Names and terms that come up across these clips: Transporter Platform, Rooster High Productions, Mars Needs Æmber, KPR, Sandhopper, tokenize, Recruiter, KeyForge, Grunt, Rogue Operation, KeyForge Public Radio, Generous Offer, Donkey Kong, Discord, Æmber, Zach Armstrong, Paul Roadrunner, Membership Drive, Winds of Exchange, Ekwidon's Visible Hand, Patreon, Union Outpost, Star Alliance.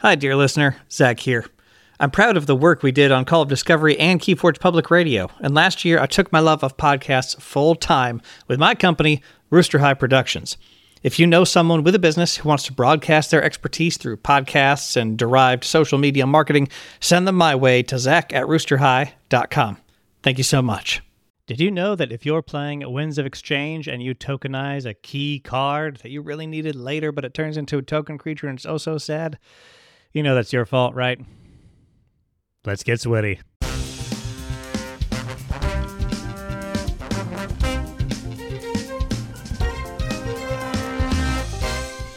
Hi, dear listener. Zach here. I'm proud of the work we did on Call of Discovery and KeyForge Public Radio, and last year I took my love of podcasts full-time with my company, Rooster High Productions. If you know someone with a business who wants to broadcast their expertise through podcasts and derived social media marketing, send them my way to zach@roosterhigh.com. Thank you so much. Did you know that if you're playing Winds of Exchange and you tokenize a key card that you really needed later, but it turns into a token creature and it's oh so sad? You know that's your fault, right? Let's get sweaty.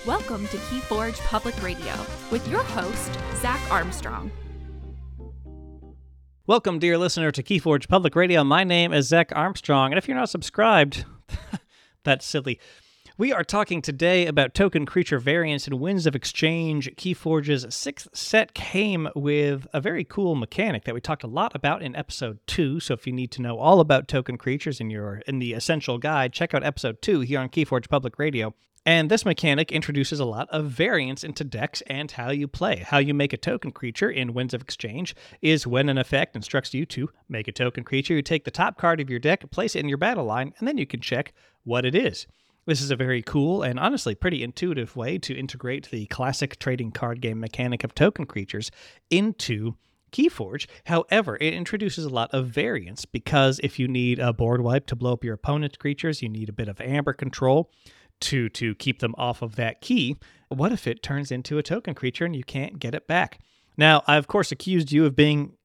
Welcome to KeyForge Public Radio with your host, Zach Armstrong. Welcome, dear listener, to KeyForge Public Radio. My name is Zach Armstrong, and if you're not subscribed, that's silly. We are talking today about token creature variants in Winds of Exchange. KeyForge's sixth set came with a very cool mechanic that we talked a lot about in Episode 2, so if you need to know all about token creatures in the Essential Guide, check out Episode 2 here on KeyForge Public Radio. And this mechanic introduces a lot of variants into decks and how you play. How you make a token creature in Winds of Exchange is when an effect instructs you to make a token creature. You take the top card of your deck, place it in your battle line, and then you can check what it is. This is a very cool and honestly pretty intuitive way to integrate the classic trading card game mechanic of token creatures into KeyForge. However, it introduces a lot of variance because if you need a board wipe to blow up your opponent's creatures, you need a bit of Æmber control to keep them off of that key. What if it turns into a token creature and you can't get it back? Now, I accused you of it being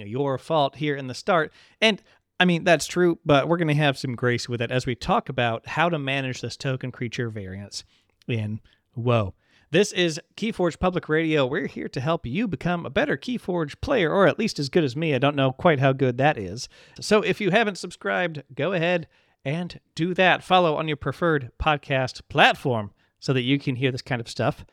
your fault here in the start. And I mean, that's true, but we're going to have some grace with it as we talk about how to manage this token creature variance in WoW. This is KeyForge Public Radio. We're here to help you become a better KeyForge player, or at least as good as me. I don't know quite how good that is. So if you haven't subscribed, go ahead and do that. Follow on your preferred podcast platform so that you can hear this kind of stuff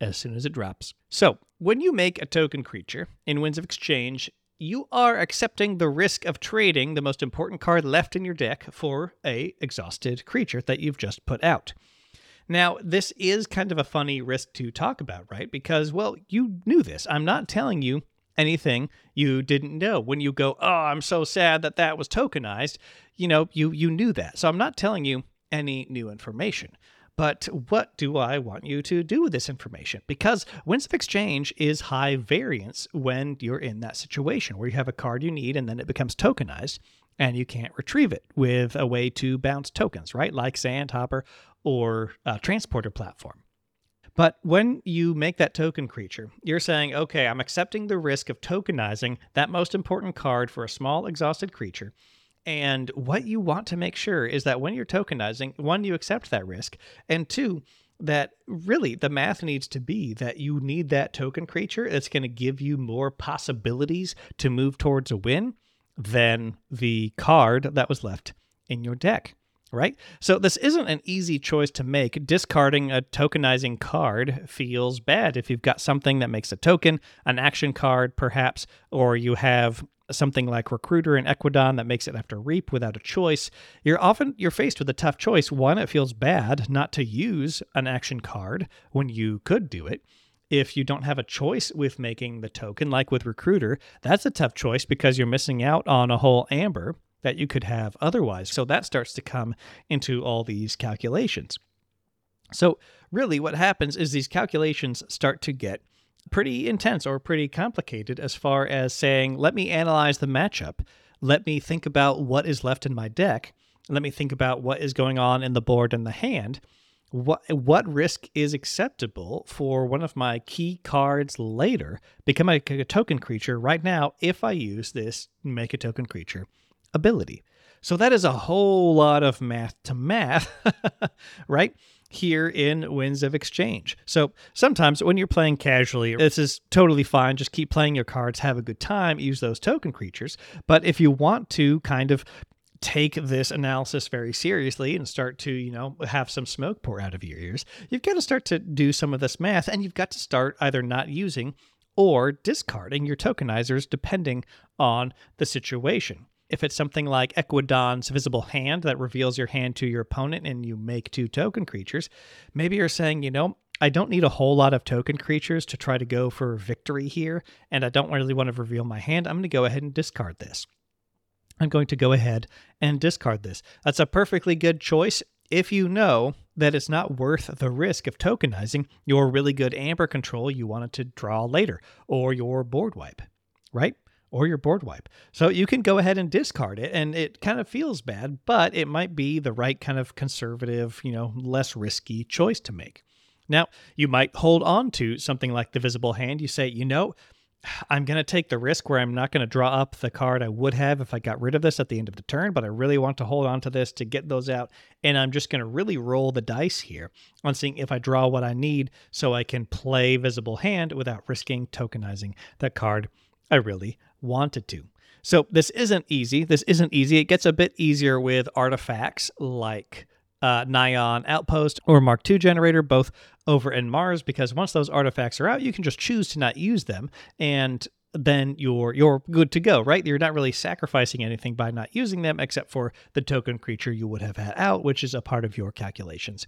as soon as it drops. So when you make a token creature in Winds of Exchange, you are accepting the risk of trading the most important card left in your deck for an exhausted creature that you've just put out. Now, this is kind of a funny risk to talk about, right? Because, well, you knew this. I'm not telling you anything you didn't know. When you go, oh, I'm so sad that was tokenized, you knew that. So I'm not telling you any new information. But what do I want you to do with this information? Because Winds of Exchange is high variance when you're in that situation where you have a card you need and then it becomes tokenized and you can't retrieve it with a way to bounce tokens, right? Like Sandhopper or Transporter Platform. But when you make that token creature, you're saying, okay, I'm accepting the risk of tokenizing that most important card for a small exhausted creature. And what you want to make sure is that when you're tokenizing, one, you accept that risk, and two, that really the math needs to be that you need that token creature. It's going to give you more possibilities to move towards a win than the card that was left in your deck. Right? So this isn't an easy choice to make. Discarding a tokenizing card feels bad if you've got something that makes a token, an action card perhaps, or you have something like Recruiter and Ekwidon that makes it after Reap without a choice. You're faced with a tough choice. One, it feels bad not to use an action card when you could do it. If you don't have a choice with making the token, like with Recruiter, that's a tough choice because you're missing out on a whole Æmber that you could have otherwise. So that starts to come into all these calculations. So really what happens is these calculations start to get pretty intense or pretty complicated as far as saying, let me analyze the matchup. Let me think about what is left in my deck. Let me think about what is going on in the board and the hand. What risk is acceptable for one of my key cards later become a token creature right now if I use this make a token creature ability. So that is a whole lot of math to math, right? Here in Winds of Exchange. So sometimes when you're playing casually, this is totally fine. Just keep playing your cards, have a good time, use those token creatures. But if you want to kind of take this analysis very seriously and start to, have some smoke pour out of your ears, you've got to start to do some of this math, and you've got to start either not using or discarding your tokenizers depending on the situation. If it's something like Ekwidon's Visible Hand that reveals your hand to your opponent and you make two token creatures, maybe you're saying, I don't need a whole lot of token creatures to try to go for victory here, and I don't really want to reveal my hand. I'm going to go ahead and discard this. That's a perfectly good choice if you know that it's not worth the risk of tokenizing your really good Æmber control you wanted to draw later, or your board wipe, right? So you can go ahead and discard it, and it kind of feels bad, but it might be the right kind of conservative, you know, less risky choice to make. Now, you might hold on to something like the Visible Hand. You say, you know, I'm going to take the risk where I'm not going to draw up the card I would have if I got rid of this at the end of the turn, but I really want to hold on to this to get those out, and I'm just going to really roll the dice here on seeing if I draw what I need so I can play Visible Hand without risking tokenizing that card I really wanted to. So this isn't easy. It gets a bit easier with artifacts like Union Outpost or Mark II Generator, both over in Mars, because once those artifacts are out, you can just choose to not use them, and then you're good to go, right? You're not really sacrificing anything by not using them, except for the token creature you would have had out, which is a part of your calculations.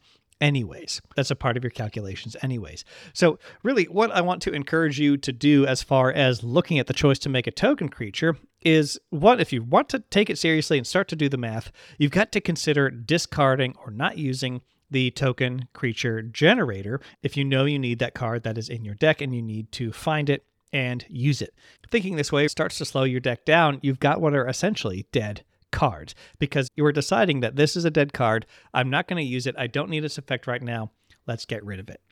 So really what I want to encourage you to do as far as looking at the choice to make a token creature is, what if you want to take it seriously and start to do the math, you've got to consider discarding or not using the token creature generator if you know you need that card that is in your deck and you need to find it and use it. Thinking this way starts to slow your deck down. You've got what are essentially dead cards, because you were deciding that this is a dead card. I'm not going to use it. I don't need its effect right now. Let's get rid of it.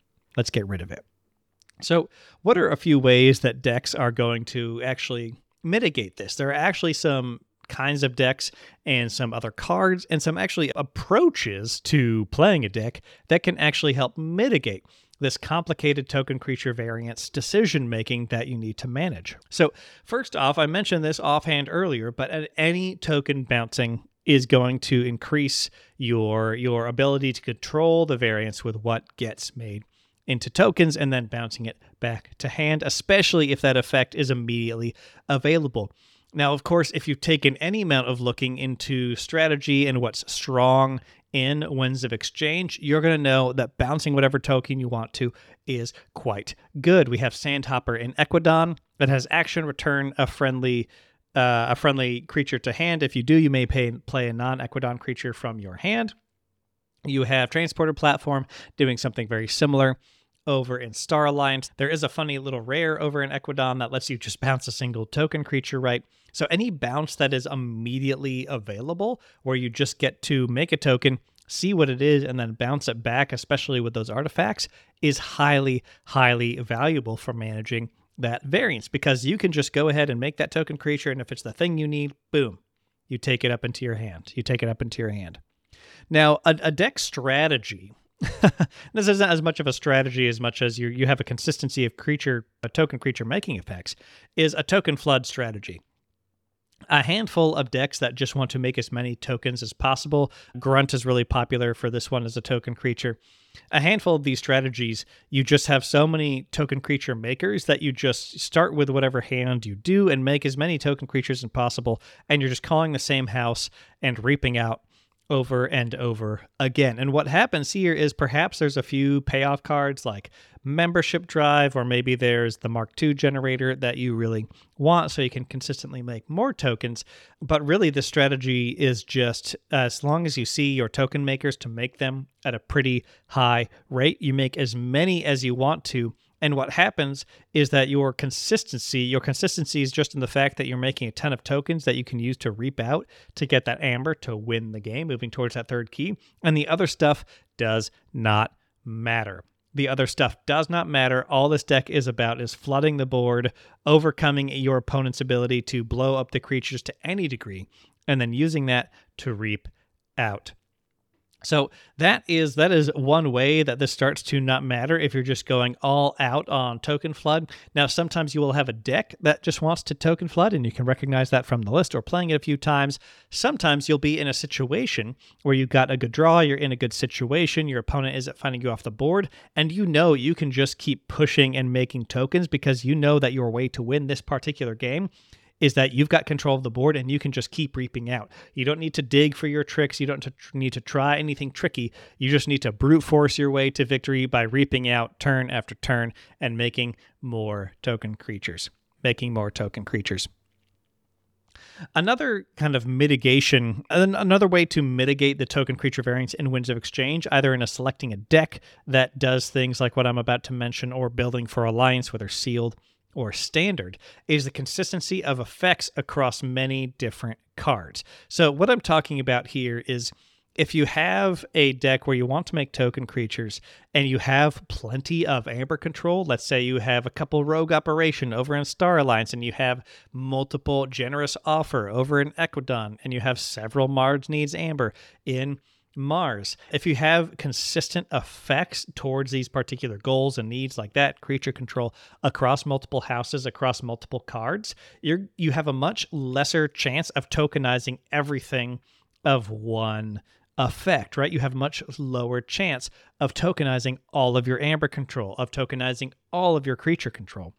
So what are a few ways that decks are going to actually mitigate this? There are actually some kinds of decks and some other cards and some actually approaches to playing a deck that can actually help mitigate this complicated token creature variance decision-making that you need to manage. So first off, I mentioned this offhand earlier, but any token bouncing is going to increase your ability to control the variance with what gets made into tokens and then bouncing it back to hand, especially if that effect is immediately available. Now, of course, if you've taken any amount of looking into strategy and what's strong in Winds of Exchange, you're going to know that bouncing whatever token you want to is quite good. We have Sandhopper in Ekwidon that has action, return a friendly creature to hand. If you do, you may play a non-Ekwidon creature from your hand. You have Transporter Platform doing something very similar over in Star Alliance. There is a funny little rare over in Ekwidon that lets you just bounce a single token creature, right? So any bounce that is immediately available, where you just get to make a token, see what it is, and then bounce it back, especially with those artifacts, is highly, highly valuable for managing that variance, because you can just go ahead and make that token creature, and if it's the thing you need, boom, you take it up into your hand. Now, a deck strategy... This isn't as much of a strategy as much as you have a consistency of token creature making effects, is a token flood strategy. A handful of decks that just want to make as many tokens as possible. Grunt is really popular for this one as a token creature. A handful of these strategies, you just have so many token creature makers that you just start with whatever hand you do and make as many token creatures as possible, and you're just calling the same house and reaping out over and over again. And what happens here is perhaps there's a few payoff cards like Membership Drive, or maybe there's the Mark II Generator that you really want so you can consistently make more tokens. But really the strategy is just, as long as you see your token makers to make them at a pretty high rate, you make as many as you want to. And what happens is that your consistency is just in the fact that you're making a ton of tokens that you can use to reap out to get that Æmber to win the game, moving towards that third key. And the other stuff does not matter. All this deck is about is flooding the board, overcoming your opponent's ability to blow up the creatures to any degree, and then using that to reap out. So that is one way that this starts to not matter if you're just going all out on token flood. Now, sometimes you will have a deck that just wants to token flood, and you can recognize that from the list or playing it a few times. Sometimes you'll be in a situation where you've got a good draw, you're in a good situation, your opponent isn't finding you off the board, and you know you can just keep pushing and making tokens because you know that your way to win this particular game is that you've got control of the board and you can just keep reaping out. You don't need to dig for your tricks. You don't need to try anything tricky. You just need to brute force your way to victory by reaping out turn after turn and making more token creatures. Another kind of mitigation, another way to mitigate the token creature variance in Winds of Exchange, either in selecting a deck that does things like what I'm about to mention or building for Alliance, whether sealed or standard, is the consistency of effects across many different cards. So what I'm talking about here is if you have a deck where you want to make token creatures and you have plenty of Æmber control, let's say you have a couple Rogue Operation over in Star Alliance and you have multiple Generous Offer over in Ekwidon and you have several Mars Needs Æmber in Mars. If you have consistent effects towards these particular goals and needs like that, creature control across multiple houses, across multiple cards, you have a much lesser chance of tokenizing everything of one effect, right? You have much lower chance of tokenizing all of your Æmber control, of tokenizing all of your creature control.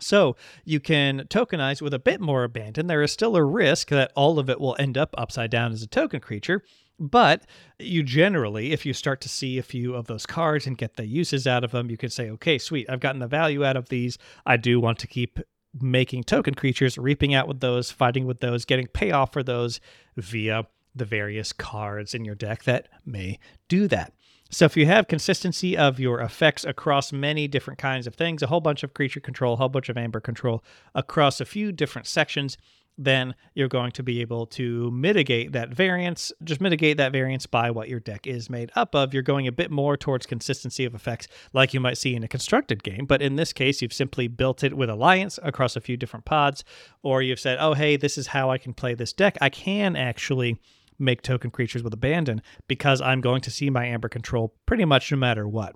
So you can tokenize with a bit more abandon. There is still a risk that all of it will end up upside down as a token creature, but you generally, if you start to see a few of those cards and get the uses out of them, you can say, okay, sweet, I've gotten the value out of these. I do want to keep making token creatures, reaping out with those, fighting with those, getting payoff for those via the various cards in your deck that may do that. So if you have consistency of your effects across many different kinds of things, a whole bunch of creature control, a whole bunch of Æmber control across a few different sections, then you're going to be able to mitigate that variance, just mitigate that variance by what your deck is made up of. You're going a bit more towards consistency of effects like you might see in a constructed game, but in this case, you've simply built it with Alliance across a few different pods, or you've said, oh, hey, this is how I can play this deck. I can actually make token creatures with abandon because I'm going to see my Æmber control pretty much no matter what.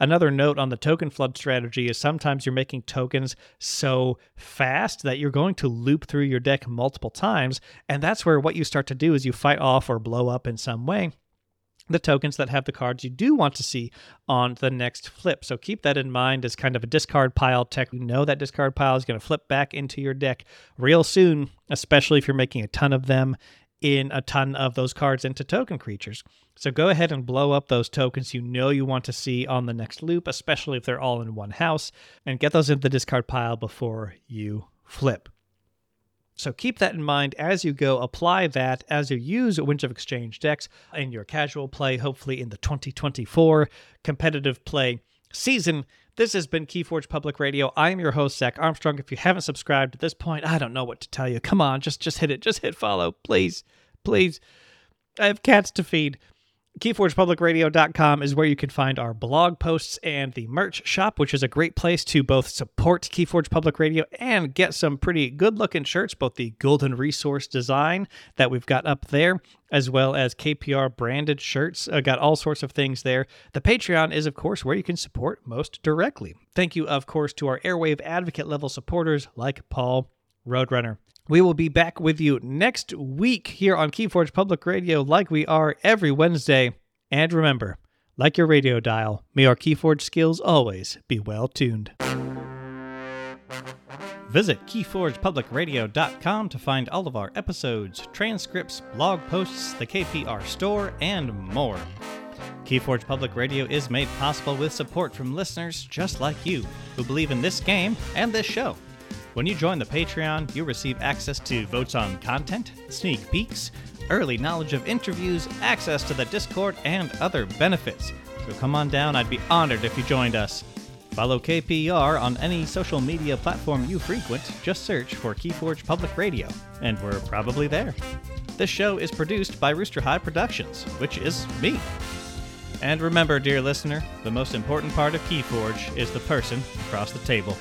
Another note on the token flood strategy is sometimes you're making tokens so fast that you're going to loop through your deck multiple times, and that's where what you start to do is you fight off or blow up in some way the tokens that have the cards you do want to see on the next flip. So keep that in mind as kind of a discard pile tech. You know that discard pile is going to flip back into your deck real soon, especially if you're making a ton of them in a ton of those cards into token creatures. So go ahead and blow up those tokens you know you want to see on the next loop, especially if they're all in one house, and get those into the discard pile before you flip. So keep that in mind as you go. Apply that as you use Winds of Exchange decks in your casual play, hopefully in the 2024 competitive play season. This has been KeyForge Public Radio. I am your host, Zach Armstrong. If you haven't subscribed at this point, I don't know what to tell you. Come on, just hit it. Just hit follow, please, please. I have cats to feed. KeyForgePublicRadio.com is where you can find our blog posts and the merch shop, which is a great place to both support KeyForge Public Radio and get some pretty good-looking shirts, both the Golden Resource design that we've got up there, as well as KPR-branded shirts. Got all sorts of things there. The Patreon is, of course, where you can support most directly. Thank you, of course, to our Airwave Advocate-level supporters like Paul Roadrunner. We will be back with you next week here on KeyForge Public Radio like we are every Wednesday. And remember, like your radio dial, may our KeyForge skills always be well tuned. Visit KeyForgePublicRadio.com to find all of our episodes, transcripts, blog posts, the KPR store, and more. KeyForge Public Radio is made possible with support from listeners just like you who believe in this game and this show. When you join the Patreon, you receive access to votes on content, sneak peeks, early knowledge of interviews, access to the Discord, and other benefits. So come on down, I'd be honored if you joined us. Follow KPR on any social media platform you frequent, just search for KeyForge Public Radio, and we're probably there. This show is produced by Rooster High Productions, which is me. And remember, dear listener, the most important part of KeyForge is the person across the table.